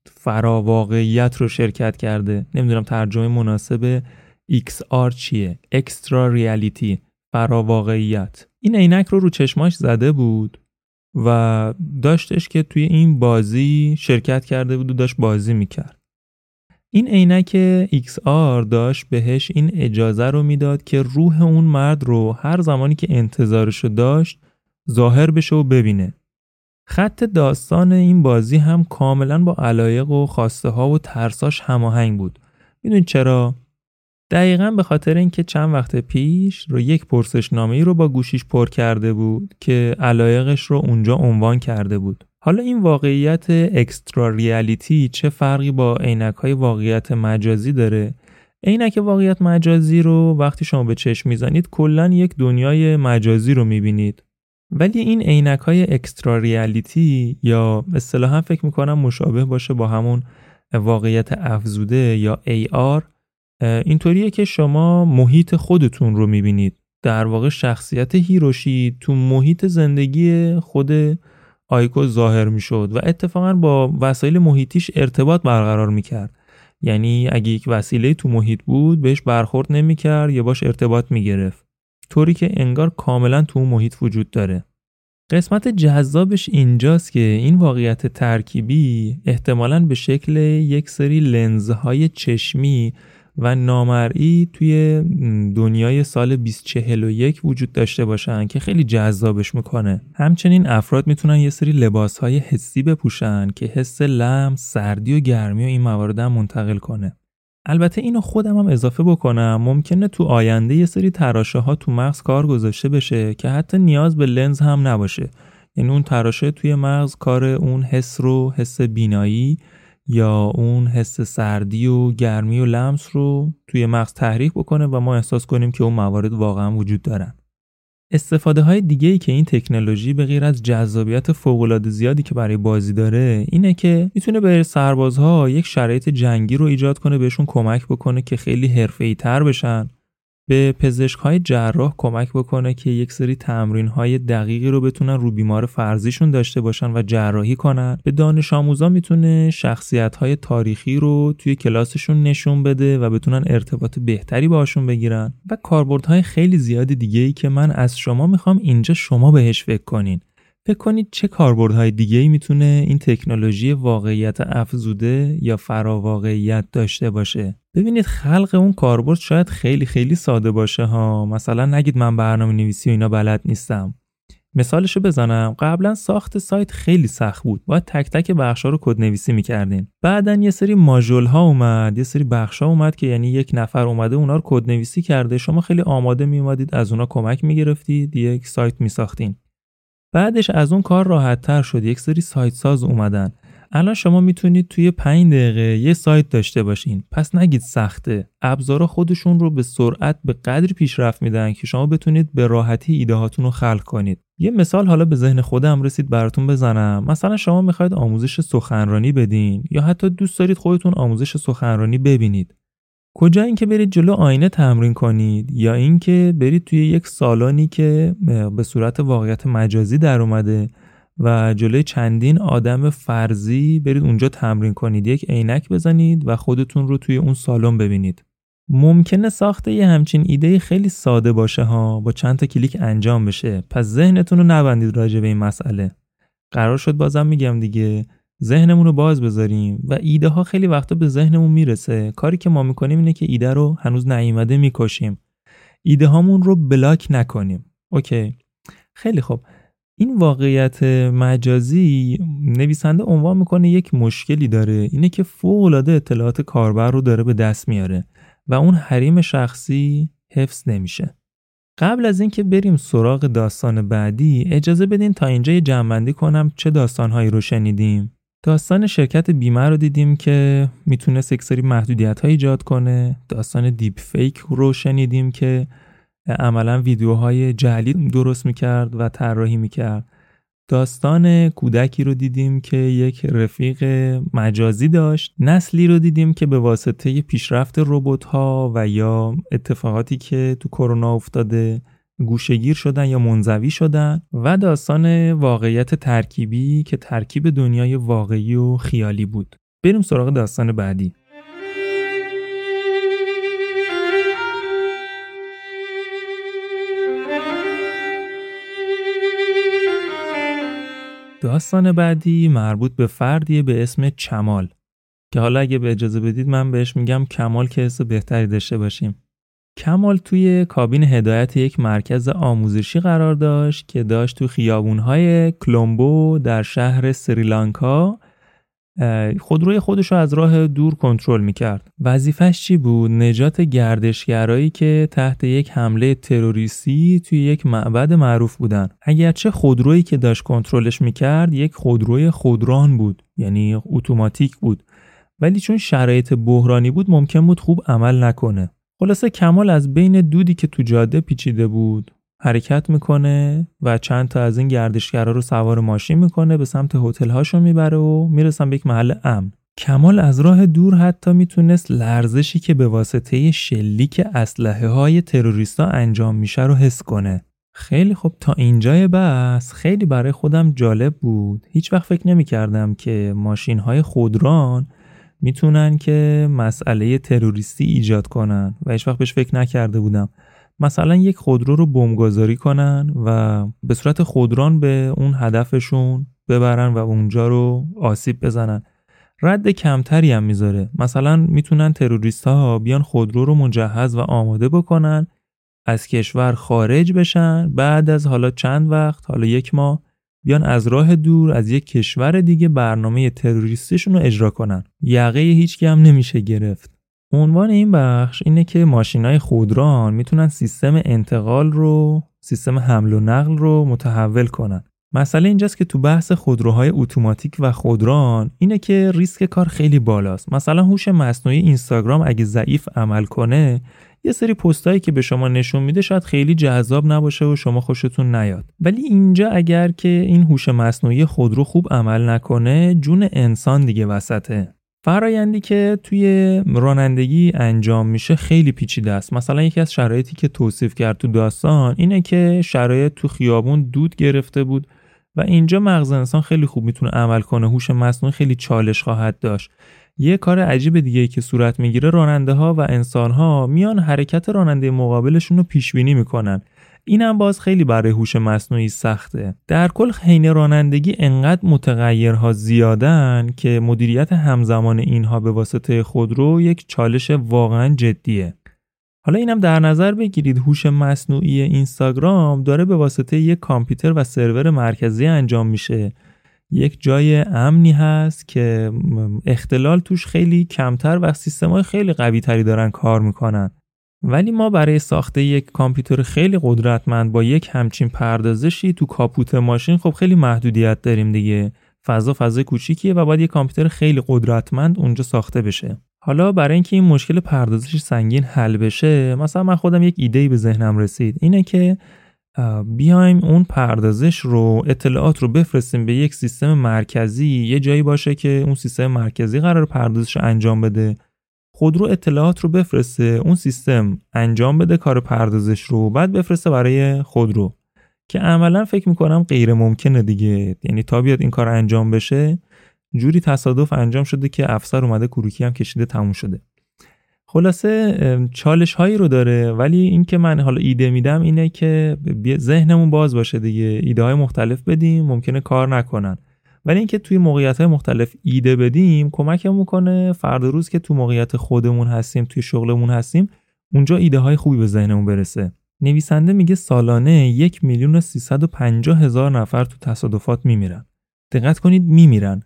فراواقعیت، رو شرکت کرده. نمیدونم ترجمه مناسب ایکس آر چیه؟ اکسترا ریالیتی، فراواقعیت. این عینک رو رو چشماش زده بود و داشتش که توی این بازی شرکت کرده بود و داشت بازی میکرد. این عینک ایکس آر داشت بهش این اجازه رو میداد که روح اون مرد رو هر زمانی که انتظارشو داشت ظاهر بشه و ببینه. خط داستان این بازی هم کاملا با علایق و خواسته ها و ترساش هماهنگ بود. میدونید چرا؟ دقیقاً به خاطر اینکه چند وقت پیش رو یک پرسشنامه‌ای رو با گوشیش پر کرده بود که علایقش رو اونجا عنوان کرده بود. حالا این واقعیت اکسترا ریالیتی چه فرقی با عینک‌های واقعیت مجازی داره؟ عینک واقعیت مجازی رو وقتی شما به چشم میزنید کلاً یک دنیای مجازی رو میبینید، ولی این عینک‌های اکسترا ریالیتی، یا اصطلاحاً فکر می‌کنم مشابه باشه با همون واقعیت افزوده یا ای آر، اینطوریه که شما محیط خودتون رو میبینید. در واقع شخصیت هیروشی تو محیط زندگی خود آیکو ظاهر میشد و اتفاقا با وسایل محیطیش ارتباط برقرار میکرد. یعنی اگه یک وسیله تو محیط بود بهش برخورد نمیکرد یا باش ارتباط میگرفت، طوری که انگار کاملا تو اون محیط وجود داره. قسمت جذابش اینجاست که این واقعیت ترکیبی احتمالاً به شکل یک سری لنزهای چشمی و نامرئی توی دنیای سال بیست چهل و یک وجود داشته باشن که خیلی جذابش میکنه. همچنین افراد میتونن یه سری لباسهای حسی بپوشن که حس لمس، سردی و گرمی و این موارد هم منتقل کنه. البته اینو خودم هم اضافه بکنم، ممکنه تو آینده یه سری تراشه ها تو مغز کار گذاشته بشه که حتی نیاز به لنز هم نباشه، یعنی اون تراشه توی مغز کار اون حس رو، حس بینایی یا اون حس سردی و گرمی و لمس رو توی مغز تحریک بکنه و ما احساس کنیم که اون موارد واقعا وجود دارن. استفاده های دیگه‌ای که این تکنولوژی به غیر از جذابیت فوق‌العاده زیادی که برای بازی داره اینه که میتونه برای سربازها یک شرایط جنگی رو ایجاد کنه، بهشون کمک بکنه که خیلی حرفه‌ای‌تر بشن، به پزشک‌های جراح کمک بکنه که یک سری تمرین‌های دقیقی رو بتونن رو بیمار فرضیشون داشته باشن و جراحی کنن، به دانش آموزا میتونه شخصیت‌های تاریخی رو توی کلاسشون نشون بده و بتونن ارتباط بهتری باشون بگیرن و کاربردهای خیلی زیادی دیگه‌ای که من از شما میخوام اینجا شما بهش فکر کنین. فکر کنید چه کاربردهای دیگه‌ای میتونه این تکنولوژی واقعیت افزوده یا فراواقعیت داشته باشه. ببینید خلق اون کاربرد شاید خیلی خیلی ساده باشه ها، مثلا نگید من برنامه نویسی و اینا بلد نیستم. مثالشو بزنم، قبلا ساخت سایت خیلی سخت بود، باید تک تک بخشا رو کد نویسی می‌کردین. بعدن یه سری ماژول ها اومد، یه سری بخشا اومد که یعنی یک نفر اومده اونا رو کد نویسی کرده، شما خیلی آماده میومدید از اونا کمک می‌گرفتید، یک سایت می‌ساختین. بعدش از اون کار راحت‌تر شد، یک سری سایت ساز اومدن. الان شما میتونید توی پنج دقیقه یه سایت داشته باشین. پس نگید سخته. ابزارا خودشون رو به سرعت به قدری پیشرفت میدن که شما بتونید به راحتی ایده هاتون رو خلق کنید. یه مثال حالا به ذهن خودم رسید براتون بزنم. مثلا شما میخواید آموزش سخنرانی بدین یا حتی دوست دارید خودتون آموزش سخنرانی ببینید. کجا این که برید جلو آینه تمرین کنید یا این که برید توی یک سالانی که به صورت واقعیت مجازی در اومده و جلوی چندین آدم فرضی برید اونجا تمرین کنید، یک عینک بزنید و خودتون رو توی اون سالن ببینید. ممکنه ساخته یه همچین ایده خیلی ساده باشه ها، با چند تا کلیک انجام بشه. پس ذهنتون رو نبندید راجع به این مسئله. قرار شد بازم میگم دیگه ذهنمون رو باز بذاریم و ایده ها خیلی وقتا به ذهنمون میرسه. کاری که ما میکنیم اینه که ایده رو هنوز نیومده میکشیم. ایده هامون رو بلاک نکنیم. اوکی. خیلی خوب. این واقعیت مجازی نویسنده عنوان میکنه یک مشکلی داره، اینه که فوق‌العاده اطلاعات کاربر رو داره به دست میاره و اون حریم شخصی حفظ نمیشه. قبل از اینکه بریم سراغ داستان بعدی اجازه بدین تا اینجا یه جمع‌بندی کنم چه داستانهایی رو شنیدیم. داستان شرکت بیمه رو دیدیم که میتونست یک سری محدودیت‌ها ایجاد کنه. داستان دیپ فیک رو شنیدیم که عملا ویدیوهای جعلی درست میکرد و طراحی میکرد. داستان کودکی رو دیدیم که یک رفیق مجازی داشت. نسلی رو دیدیم که به واسطه پیشرفت ربات‌ها و یا اتفاقاتی که تو کرونا افتاده گوشه‌گیر شدن یا منزوی شدن. و داستان واقعیت ترکیبی که ترکیب دنیای واقعی و خیالی بود. بریم سراغ داستان بعدی. داستان بعدی مربوط به فردیه به اسم کمال که حالا اگه به اجازه بدید من بهش میگم کمال که حس بهتری داشته باشیم. کمال توی کابین هدایت یک مرکز آموزشی قرار داشت که داشت تو خیابونهای کلومبو در شهر سریلانکا خودروی خودشو از راه دور کنترل میکرد. وظیفش چی بود؟ نجات گردشگرایی که تحت یک حمله تروریستی توی یک معبد معروف بودن. اگرچه خودرویی که داشت کنترلش میکرد یک خودروی خودران بود، یعنی اتوماتیک بود، ولی چون شرایط بحرانی بود ممکن بود خوب عمل نکنه. خلاصه کمال از بین دودی که تو جاده پیچیده بود حرکت میکنه و چند تا از این گردشگرا رو سوار ماشین میکنه، به سمت هتل هاشون میبره و میرسن به یک محل امن. کمال از راه دور حتی میتونست لرزشی که به واسطه شلیک اسلحه های تروریستا انجام میشه رو حس کنه. خیلی خب، تا اینجای بس خیلی برای خودم جالب بود. هیچ وقت فکر نمیکردم که ماشین های خودران میتونن که مسئله تروریستی ایجاد کنن و هیچ وقت بهش فکر نکرده بودم. مثلا یک خودرو رو بمبگذاری کنن و به صورت خودران به اون هدفشون ببرن و اونجا رو آسیب بزنن. رد کمتری هم میذاره. مثلا میتونن تروریست ها بیان خودرو رو مجهز و آماده بکنن، از کشور خارج بشن، بعد از حالا چند وقت، حالا یک ماه، بیان از راه دور از یک کشور دیگه برنامه تروریستیشون رو اجرا کنن. یقه هیچ کی هم نمیشه گرفت. عنوان این بخش اینه که ماشینای خودران میتونن سیستم انتقال رو، سیستم حمل و نقل رو متحول کنن. مسئله اینجاست که تو بحث خودروهای اتوماتیک و خودران اینه که ریسک کار خیلی بالاست. مثلا هوش مصنوعی اینستاگرام اگه ضعیف عمل کنه، یه سری پستایی که به شما نشون میده شاید خیلی جذاب نباشه و شما خوشتون نیاد. ولی اینجا اگر که این هوش مصنوعی خودرو خوب عمل نکنه، جون انسان دیگه وسطه. فرآیندی که توی رانندگی انجام میشه خیلی پیچیده است. مثلا یکی از شرایطی که توصیف کرد تو داستان اینه که شرایط تو خیابون دود گرفته بود و اینجا مغز انسان خیلی خوب میتونه عمل کنه، هوش مصنوعی خیلی چالش خواهد داشت. یه کار عجیب دیگه که صورت میگیره، راننده ها و انسان ها میان حرکت راننده مقابلشون رو پیش بینی میکنن. اینم باز خیلی برای هوش مصنوعی سخته. در کل حین رانندگی انقدر متغیرها زیادن که مدیریت همزمان اینها به واسطه خودرو یک چالش واقعا جدیه. حالا اینم در نظر بگیرید هوش مصنوعی اینستاگرام داره به واسطه یک کامپیوتر و سرور مرکزی انجام میشه. یک جای امنی هست که اختلال توش خیلی کمتر و سیستم‌های خیلی قوی تری دارن کار میکنن. ولی ما برای ساخته یک کامپیوتر خیلی قدرتمند با یک همچین پردازشی تو کاپوت ماشین خب خیلی محدودیت داریم دیگه. فضا فضا کوچیکیه و باید یک کامپیوتر خیلی قدرتمند اونجا ساخته بشه. حالا برای اینکه این مشکل پردازش سنگین حل بشه، مثلا من خودم یک ایده‌ای به ذهنم رسید. اینه که بیایم اون پردازش رو، اطلاعات رو بفرستیم به یک سیستم مرکزی، یه جایی باشه که اون سیستم مرکزی قرار پردازش رو انجام بده. خودرو اطلاعات رو بفرسته، اون سیستم انجام بده کار پردازش رو، بعد بفرسته برای خودرو، که عملا فکر میکنم غیر ممکنه دیگه. یعنی تا بیاد این کار انجام بشه، جوری تصادف انجام شده که افسر اومده کوروکی هم کشیده، تموم شده. خلاصه چالش هایی رو داره، ولی این که من حالا ایده میدم اینه که ذهنمون باز باشه دیگه، ایده های مختلف بدیم، ممکنه کار نکنن، ولی اینکه توی موقعیت‌های مختلف ایده بدیم کمکمون کنه فردا روز که تو موقعیت خودمون هستیم، توی شغلمون هستیم، اونجا ایده‌های خوبی به ذهنمون برسه. نویسنده میگه سالانه یک میلیون و سیصد و پنجاه هزار نفر تو تصادفات میمیرن. دقت کنید، میمیرن.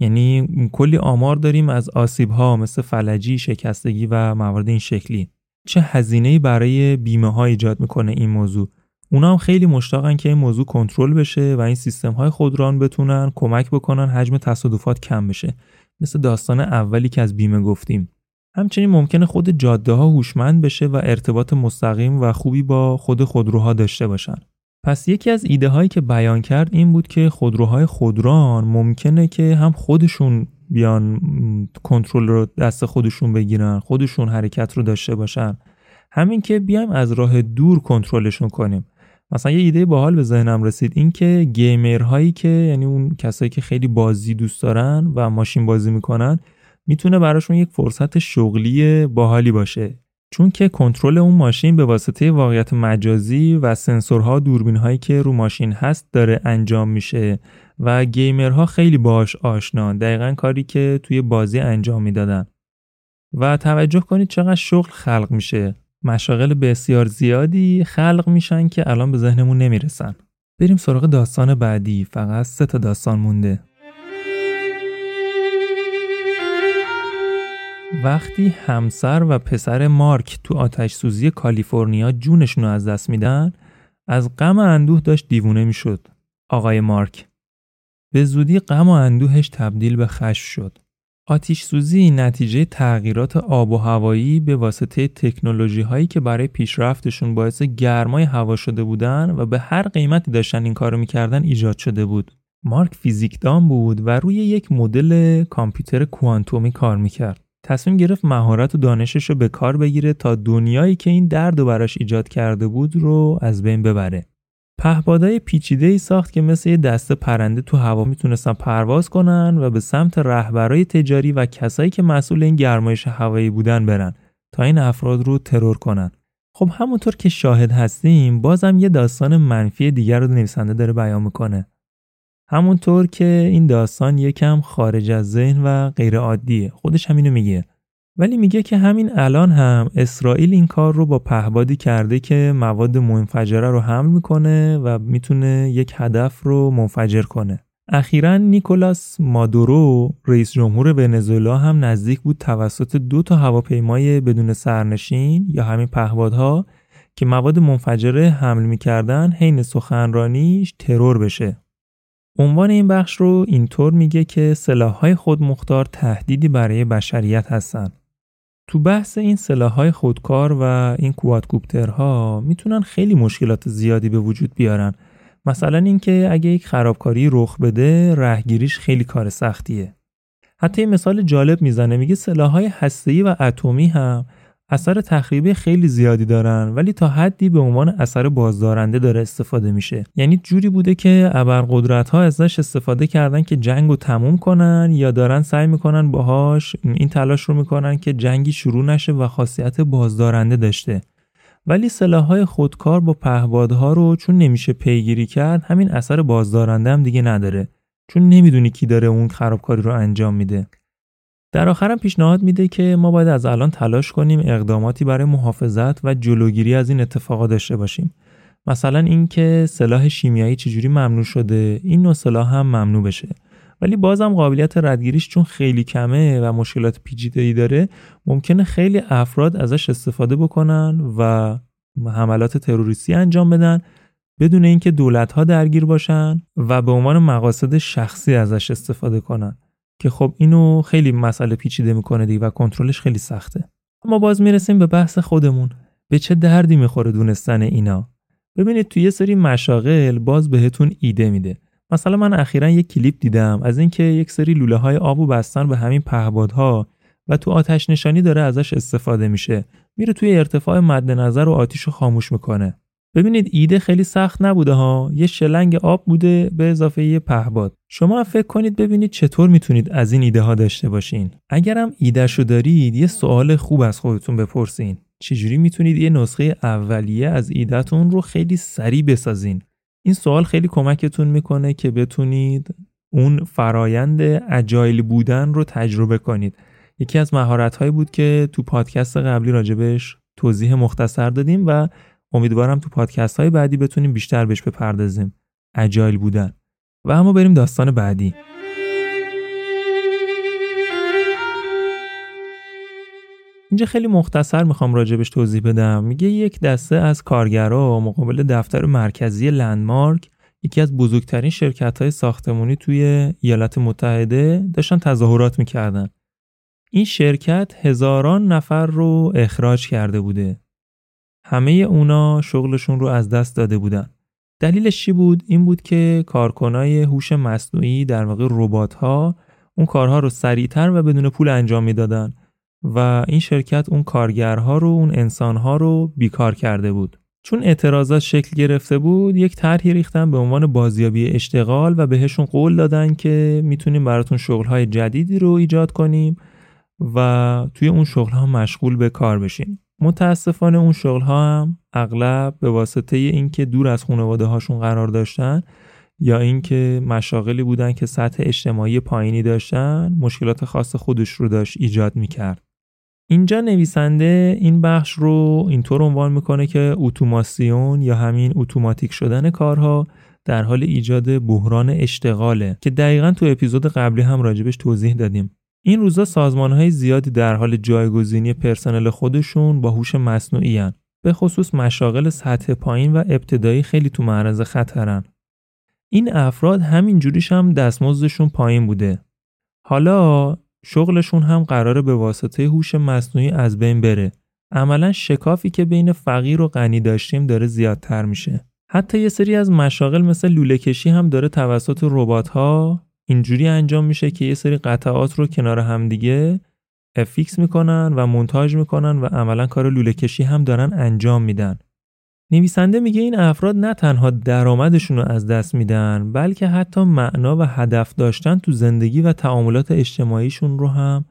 یعنی کلی آمار داریم از آسیب‌ها مثل فلجی، شکستگی و موارد این شکلی. چه هزینه‌ای برای بیمه‌ها ایجاد میکنه این موضوع. اونا هم خیلی مشتاقن که این موضوع کنترل بشه و این سیستم‌های خودران بتونن کمک بکنن حجم تصادفات کم بشه، مثل داستان اولی که از بیمه گفتیم. همچنین ممکنه خود جاده‌ها هوشمند بشه و ارتباط مستقیم و خوبی با خود خودروها داشته باشن. پس یکی از ایده‌هایی که بیان کرد این بود که خودروهای خودران ممکنه که هم خودشون بیان کنترل رو دست خودشون بگیرن، خودشون حرکت رو داشته باشن، همین که بیایم از راه دور کنترلشون کنیم. مثلا یه ایده باحال به ذهنم رسید، این که گیمرهایی که یعنی اون کسایی که خیلی بازی دوست دارن و ماشین بازی میکنن، میتونه براشون یک فرصت شغلی باحالی باشه، چون که کنترل اون ماشین به واسطه واقعیت مجازی و سنسورها، دوربین‌هایی که رو ماشین هست داره انجام میشه و گیمرها خیلی باهاش آشنان. دقیقاً کاری که توی بازی انجام میدادن. و توجه کنید چقدر شغل خلق میشه. مشاغل بسیار زیادی خلق میشن که الان به ذهنمون نمیرسن. بریم سراغ داستان بعدی. فقط سه تا داستان مونده. وقتی همسر و پسر مارک تو آتش سوزی کالیفرنیا جونشون رو از دست میدن، از غم و اندوه داشت دیوونه میشد آقای مارک. به زودی غم و اندوهش تبدیل به خشم شد. آتش سوزی نتیجه تغییرات آب و هوایی به واسطه تکنولوژی هایی که برای پیشرفتشون باعث گرمای هوا شده بودن و به هر قیمتی داشتن این کارو میکردن ایجاد شده بود. مارک فیزیکدان بود و روی یک مدل کامپیوتر کوانتومی کار میکرد. تصمیم گرفت مهارت و دانشش رو به کار بگیره تا دنیایی که این درد براش ایجاد کرده بود رو از بین ببره. پهپادهای پیچیده‌ای ساخت که مثل یه دسته پرنده تو هوا میتونستن پرواز کنن و به سمت رهبرای تجاری و کسایی که مسئول این گرمایش هوایی بودن برن تا این افراد رو ترور کنن. خب همونطور که شاهد هستیم، بازم یه داستان منفی دیگر رو نویسنده داره بیان میکنه. همونطور که این داستان یکم خارج از ذهن و غیر عادیه، خودش همینو میگه. ولی میگه که همین الان هم اسرائیل این کار رو با پهپادی کرده که مواد منفجره رو حمل میکنه و میتونه یک هدف رو منفجر کنه. اخیراً نیکولاس مادورو رئیس جمهور ونزوئلا هم نزدیک بود توسط دو تا هواپیمای بدون سرنشین یا همین پهپادها که مواد منفجره حمل میکردن، حین سخنرانیش ترور بشه. عنوان این بخش رو اینطور میگه که سلاح‌های خودمختار تهدیدی برای بشریت هستن. تو بحث این سلاح‌های خودکار و این کوادکوپترها میتونن خیلی مشکلات زیادی به وجود بیارن. مثلا اینکه اگه یک خرابکاری رخ بده، راهگیریش خیلی کار سختیه. حتی یه مثال جالب میزنه، میگه سلاح‌های هسته‌ای و اتمی هم اثر تخریبی خیلی زیادی دارن، ولی تا حدی به عنوان اثر بازدارنده داره استفاده میشه. یعنی جوری بوده که ابرقدرت‌ها ازش استفاده کردن که جنگو تموم کنن، یا دارن سعی میکنن باهاش این تلاش رو میکنن که جنگی شروع نشه و خاصیت بازدارنده داشته. ولی سلاح‌های خودکار با پهپادها رو چون نمیشه پیگیری کرد، همین اثر بازدارنده هم دیگه نداره، چون نمیدونی کی داره اون خرابکاری رو انجام میده. در آخر هم پیشنهاد میده که ما باید از الان تلاش کنیم اقداماتی برای محافظت و جلوگیری از این اتفاقات داشته باشیم. مثلا اینکه سلاح شیمیایی چجوری ممنوع شده، این نوع سلاح هم ممنوع بشه. ولی بازم قابلیت ردگیریش چون خیلی کمه و مشکلات پیچیده‌ای داره، ممکنه خیلی افراد ازش استفاده بکنن و حملات تروریستی انجام بدن بدون اینکه دولت‌ها درگیر باشن و به عنوان مقاصد شخصی ازش استفاده کنن. که خب اینو خیلی مسئله پیچیده میکنه دیگه و کنترلش خیلی سخته. اما باز میرسیم به بحث خودمون. به چه دردی میخوره دونستن اینا؟ ببینید توی یه سری مشاغل باز بهتون ایده میده. مثلا من اخیراً یک کلیپ دیدم از اینکه یک سری لوله های آبو بستن به همین پهپادها و تو آتش نشانی داره ازش استفاده میشه. میره توی ارتفاع مد نظر و آتیشو خاموش میکنه. ببینید ایده خیلی سخت نبوده ها، یه شلنگ آب بوده به اضافه یه پهپاد. شما فکر کنید ببینید چطور میتونید از این ایده ها داشته باشین. اگرم ایدهشو دارید یه سوال خوب از خودتون بپرسین. چجوری میتونید یه نسخه اولیه از ایدهتون رو خیلی سریع بسازین؟ این سوال خیلی کمکتون میکنه که بتونید اون فرایند اجایل بودن رو تجربه کنید. یکی از مهارت‌هایی بود که تو پادکست قبلی راجبش توضیح مختصر دادیم و امیدوارم تو پادکست‌های بعدی بتونیم بیشتر بهش بپردازیم، اجایل بودن. و اما بریم داستان بعدی. اینجا خیلی مختصر میخوام راجبش توضیح بدم. میگه یک دسته از کارگرها مقابل دفتر مرکزی لندمارک، یکی از بزرگترین شرکت‌های ساختمانی توی ایالات متحده، داشتن تظاهرات میکردن. این شرکت هزاران نفر رو اخراج کرده بوده. همه اونا شغلشون رو از دست داده بودن. دلیلش چی بود؟ این بود که کارکنای هوش مصنوعی، در واقع ربات‌ها، اون کارها رو سریعتر و بدون پول انجام میدادن و این شرکت اون کارگرها رو، اون انسانها رو بیکار کرده بود. چون اعتراضات شکل گرفته بود، یک طرحی ریختن به عنوان بازیابی اشتغال و بهشون قول دادن که میتونیم براتون شغل‌های جدیدی رو ایجاد کنیم و توی اون شغل‌ها مشغول به کار بشین. متاسفانه اون شغل‌ها هم اغلب به واسطه اینکه دور از خانواده‌هاشون قرار داشتن یا اینکه مشاغلی بودن که سطح اجتماعی پایینی داشتن، مشکلات خاص خودش رو داشت ایجاد می‌کرد. اینجا نویسنده این بخش رو اینطور عنوان می‌کنه که اتوماسیون یا همین اتوماتیک شدن کارها در حال ایجاد بحران اشتغاله که دقیقاً تو اپیزود قبلی هم راجبش توضیح دادیم. این روزا سازمان‌های زیادی در حال جایگزینی پرسنل خودشون با هوش مصنوعی هن. به خصوص مشاغل سطح پایین و ابتدایی خیلی تو معرض خطرن. این افراد همین جوریش هم دستمزدشون پایین بوده. حالا شغلشون هم قراره به واسطه هوش مصنوعی از بین بره. عملاً شکافی که بین فقیر و غنی داشتیم داره زیادتر میشه. حتی یه سری از مشاغل مثل لوله‌کشی هم داره توسط ربات‌ها اینجوری انجام میشه که یه سری قطعات رو کنار هم دیگه فیکس میکنن و مونتاژ میکنن و عملا کار لوله کشی هم دارن انجام میدن. نویسنده میگه این افراد نه تنها درآمدشون رو از دست میدن، بلکه حتی معنا و هدف داشتن تو زندگی و تعاملات اجتماعیشون رو هم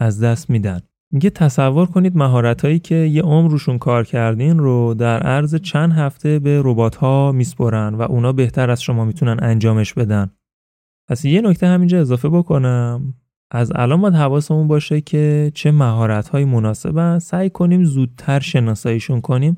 از دست میدن. میگه تصور کنید مهارتایی که یه عمر روشون کار کردین رو در عرض چند هفته به ربات‌ها میسپرن و اونا بهتر از شما میتونن انجامش بدن. پس یه نکته همینجا اضافه بکنم، از الان باید حواسمون باشه که چه مهارت‌های مناسبه، سعی کنیم زودتر شناساییشون کنیم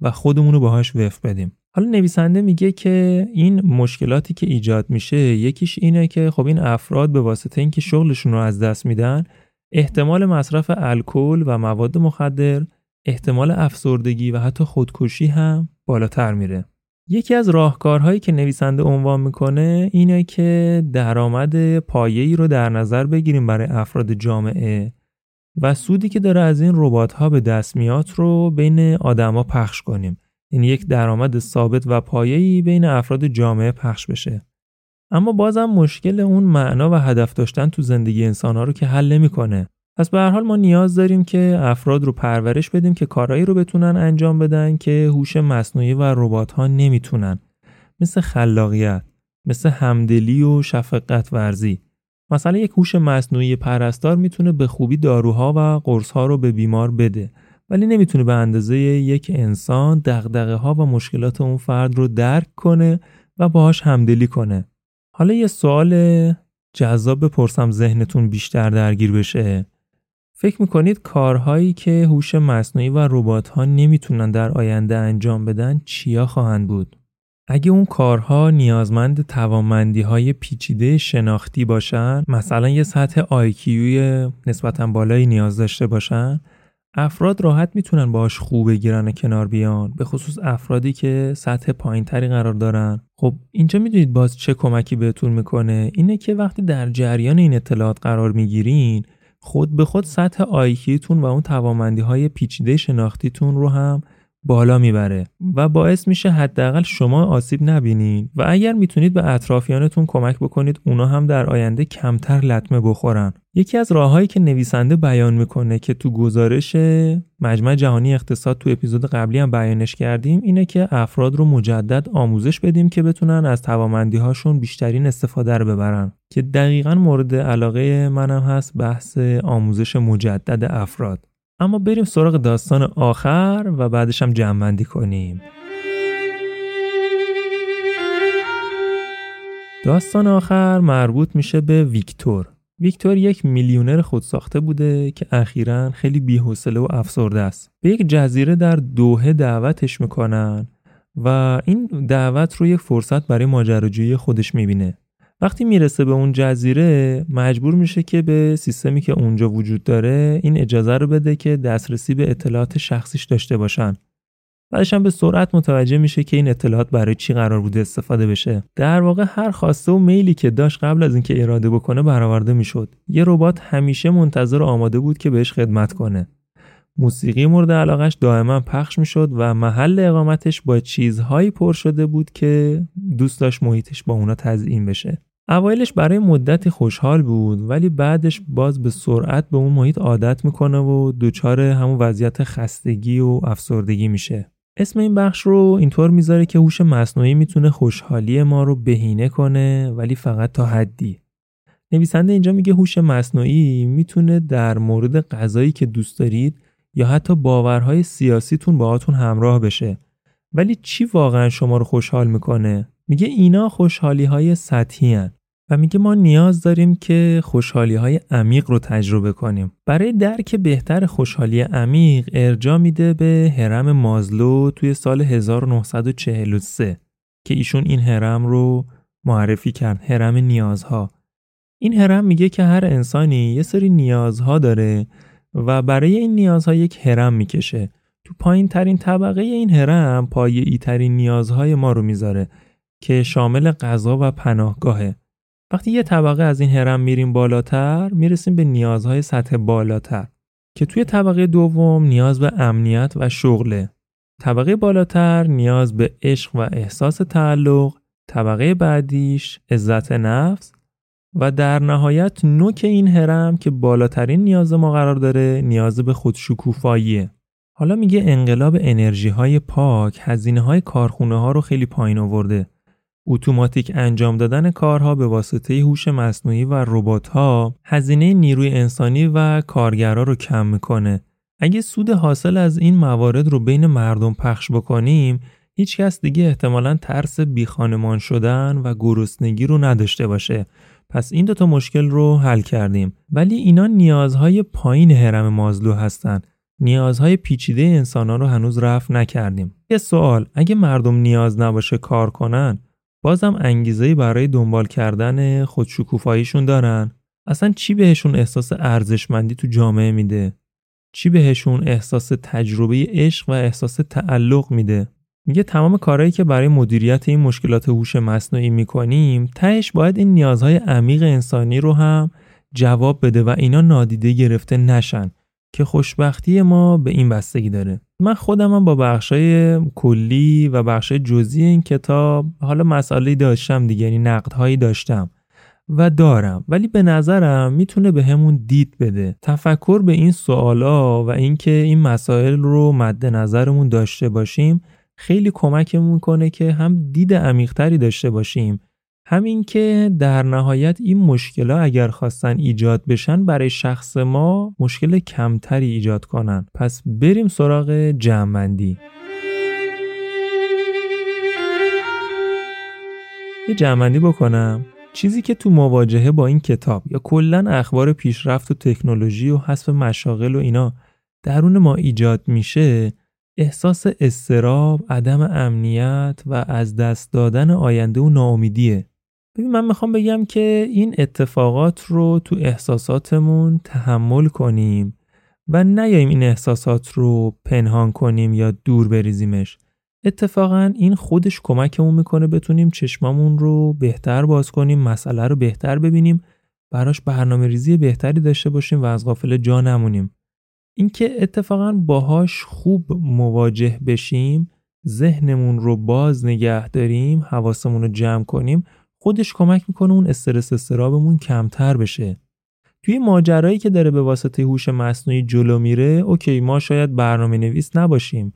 و خودمون رو باهاش وفق بدیم. حالا نویسنده میگه که این مشکلاتی که ایجاد میشه، یکیش اینه که خب این افراد به واسطه اینکه شغلشون رو از دست میدن، احتمال مصرف الکل و مواد مخدر، احتمال افسردگی و حتی خودکشی هم بالاتر میره. یکی از راهکارهایی که نویسنده عنوان میکنه اینه که درآمد پایه‌ای رو در نظر بگیریم برای افراد جامعه و سودی که داره از این ربات‌ها به دست میاد رو بین آدما پخش کنیم. این یک درآمد ثابت و پایه‌ای بین افراد جامعه پخش بشه. اما بازم مشکل اون معنا و هدف داشتن تو زندگی انسان‌ها رو که حل نمی‌کنه. پس به هر حال ما نیاز داریم که افراد رو پرورش بدیم که کارهایی رو بتونن انجام بدن که هوش مصنوعی و ربات‌ها نمیتونن، مثل خلاقیت، مثل همدلی و شفقت ورزی. مثلا یک هوش مصنوعی پرستار میتونه به خوبی داروها و قرص‌ها رو به بیمار بده، ولی نمیتونه به اندازه یک انسان دغدغه‌ها و مشکلات اون فرد رو درک کنه و باهاش همدلی کنه. حالا یه سوال جذاب بپرسم ذهنتون بیشتر درگیر بشه. فکر میکنید کارهایی که هوش مصنوعی و ربات‌ها نمیتونن در آینده انجام بدن چیا خواهند بود؟ اگه اون کارها نیازمند توانمندی‌های پیچیده شناختی باشن، مثلا یه سطح آی کیو نسبتاً بالایی نیاز داشته باشن، افراد راحت میتونن باهاش خو بگیرن و کنار بیان، به خصوص افرادی که سطح پایین‌تری قرار دارن. خب اینجا میدونید باز چه کمکی بهتون میکنه؟ اینه که وقتی در جریان این اطلاعات قرار میگیرین، خود به خود سطح آی کیوتون و اون توانمندی‌های پیچیده شناختیتون رو هم بالا میبره و باعث میشه حداقل شما آسیب نبینین و اگر میتونید به اطرافیانتون کمک بکنید اونا هم در آینده کمتر لطمه بخورن. یکی از راههایی که نویسنده بیان میکنه که تو گزارش مجمع جهانی اقتصاد تو اپیزود قبلی هم بیانش کردیم اینه که افراد رو مجدد آموزش بدیم که بتونن از توانمندی‌هاشون بیشترین استفاده رو ببرن، که دقیقاً مورد علاقه منم هست، بحث آموزش مجدد افراد. اما بریم سراغ داستان آخر و بعدش هم جمع‌بندی کنیم. داستان آخر مربوط میشه به ویکتور. ویکتور یک میلیونر خودساخته بوده که اخیراً خیلی بی‌حوصله و افسرده است. به یک جزیره در دوحه دعوتش میکنن و این دعوت رو یک فرصت برای ماجراجویی خودش میبینه. وقتی میرسه به اون جزیره مجبور میشه که به سیستمی که اونجا وجود داره این اجازه رو بده که دسترسی به اطلاعات شخصیش داشته باشن. بعدش هم به سرعت متوجه میشه که این اطلاعات برای چی قرار بوده استفاده بشه. در واقع هر خواسته و میلی که داشت قبل از اینکه اراده بکنه برآورده میشد. یه ربات همیشه منتظر آماده بود که بهش خدمت کنه. موسیقی مورد علاقش دائما پخش میشد و محل اقامتش با چیزهایی پر شده بود که دوست داشت محیطش با اونا تزیین بشه. اوایلش برای مدتی خوشحال بود ولی بعدش باز به سرعت به اون محیط عادت میکنه و دچار همون وضعیت خستگی و افسردگی میشه. اسم این بخش رو اینطور میذاره که هوش مصنوعی میتونه خوشحالی ما رو بهینه کنه، ولی فقط تا حدی. نویسنده اینجا میگه هوش مصنوعی میتونه در مورد غذایی که دوست دارید یا حتی باورهای سیاسیتون باهاتون همراه بشه. ولی چی واقعا شما رو خوشحال میکنه؟ میگه اینا خوشحالی‌های سطحی هن و میگه ما نیاز داریم که خوشحالی‌های عمیق رو تجربه کنیم. برای درک بهتر خوشحالی عمیق ارجاع میده به هرم مازلو توی سال هزار و نهصد و چهل و سه که ایشون این هرم رو معرفی کرد، هرم نیازها. این هرم میگه که هر انسانی یه سری نیازها داره و برای این نیازها یک هرم میکشه. تو پایین ترین طبقه این هرم پایه‌ای ترین نیازهای ما رو میذاره که شامل غذا و پناهگاهه. وقتی یه طبقه از این هرم میریم بالاتر میرسیم به نیازهای سطح بالاتر که توی طبقه دوم نیاز به امنیت و شغله، طبقه بالاتر نیاز به عشق و احساس تعلق، طبقه بعدیش عزت نفس و در نهایت نوک این هرم که بالاترین نیاز ما قرار داره نیاز به خودشکوفاییه. حالا میگه انقلاب انرژی های پاک هزینه های کارخونه ها رو خیلی پایین آورده. اتوماتیک انجام دادن کارها به واسطه هوش مصنوعی و ربات ها هزینه نیروی انسانی و کارگرا رو کم میکنه. اگه سود حاصل از این موارد رو بین مردم پخش بکنیم، هیچ کس دیگه احتمالاً ترس بی خانمان شدن و گرسنگی رو نداشته باشه. پس این دو تا مشکل رو حل کردیم. ولی اینا نیازهای پایین هرم مازلو هستن. نیازهای پیچیده انسان‌ها رو هنوز رفع نکردیم. یه سوال، اگه مردم نیاز نباشه کار کنن، بازم انگیزه‌ای برای دنبال کردن خودشکوفاییشون دارن؟ اصلا چی بهشون احساس ارزشمندی تو جامعه میده؟ چی بهشون احساس تجربه عشق و احساس تعلق میده؟ میگه تمام کارهایی که برای مدیریت این مشکلات هوش مصنوعی میکنیم تهش باید این نیازهای عمیق انسانی رو هم جواب بده و اینا نادیده گرفته نشن که خوشبختی ما به این بستگی داره. من خودمم با بخشای کلی و بخشای جزئی این کتاب حالا مسئله‌ای داشتم دیگه، یعنی نقدهایی داشتم و دارم، ولی به نظرم میتونه به همون دید بده، تفکر به این سوالا و اینکه این مسائل رو مد نظرمون داشته باشیم خیلی کمکمون کنه که هم دید عمیق‌تری داشته باشیم، همین که در نهایت این مشکل‌ها اگر خواستن ایجاد بشن برای شخص ما مشکل کمتری ایجاد کنن. پس بریم سراغ جمع‌بندی. یه جمع‌بندی بکنم. چیزی که تو مواجهه با این کتاب یا کلاً اخبار پیشرفت و تکنولوژی و حذف مشاغل و اینا درون ما ایجاد میشه احساس اضطراب، عدم امنیت و از دست دادن آینده و ناامیدیه. ببین من میخوام بگم که این اتفاقات رو تو احساساتمون تحمل کنیم و نیاییم این احساسات رو پنهان کنیم یا دور بریزیمش. اتفاقا این خودش کمکمون میکنه بتونیم چشمامون رو بهتر باز کنیم، مسئله رو بهتر ببینیم، براش برنامه ریزی بهتری داشته باشیم و از غافله جا نمونیم. اینکه اتفاقا باهاش خوب مواجه بشیم، ذهنمون رو باز نگه داریم، حواسمون رو جمع کنیم، خودش کمک میکنه اون استرس استرابمون کمتر بشه. توی ماجرایی که داره به واسطه هوش مصنوعی جلو میره، اوکی ما شاید برنامه نویس نباشیم،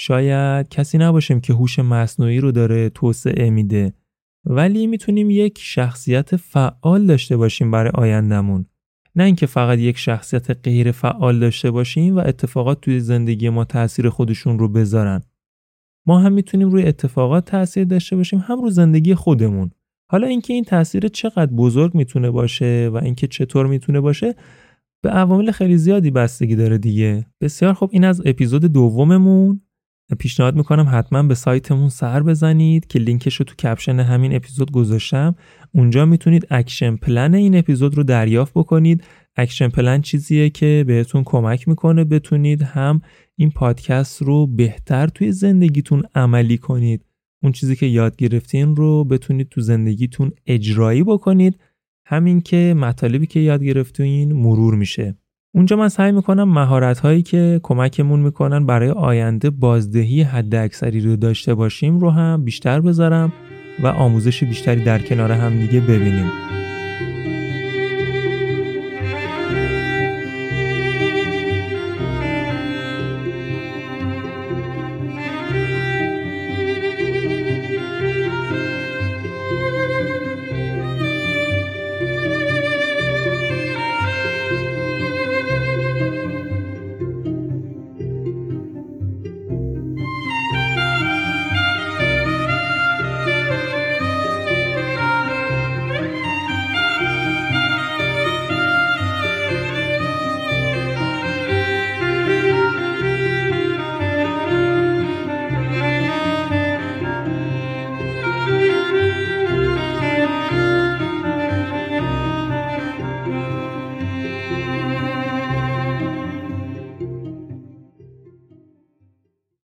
شاید کسی نباشیم که هوش مصنوعی رو داره توسعه میده، ولی میتونیم یک شخصیت فعال داشته باشیم برای آیندمون، نه اینکه فقط یک شخصیت غیر فعال داشته باشیم و اتفاقات توی زندگی ما تأثیر خودشون رو بذارن. ما هم میتونیم روی اتفاقات تأثیر داشته باشیم، هم روی زندگی خودمون. حالا اینکه این تأثیر چقدر بزرگ میتونه باشه و اینکه چطور میتونه باشه به عوامل خیلی زیادی بستگی داره دیگه. بسیار خب، این از اپیزود دوممون. پیشنهاد میکنم حتما به سایتمون سر بزنید که لینکش رو تو کپشن همین اپیزود گذاشتم. اونجا میتونید اکشن پلن این اپیزود رو دریافت بکنید. اکشن پلن چیزیه که بهتون کمک میکنه بتونید هم این پادکست رو بهتر توی زندگیتون عملی کنید، اون چیزی که یاد گرفتین رو بتونید تو زندگیتون اجرایی بکنید، همین که مطالبی که یاد گرفتین مرور میشه. اونجا من سعی میکنم مهارت‌هایی که کمکمون میکنن برای آینده بازدهی حداکثری رو داشته باشیم رو هم بیشتر بذارم و آموزش بیشتری در کنار هم دیگه ببینیم.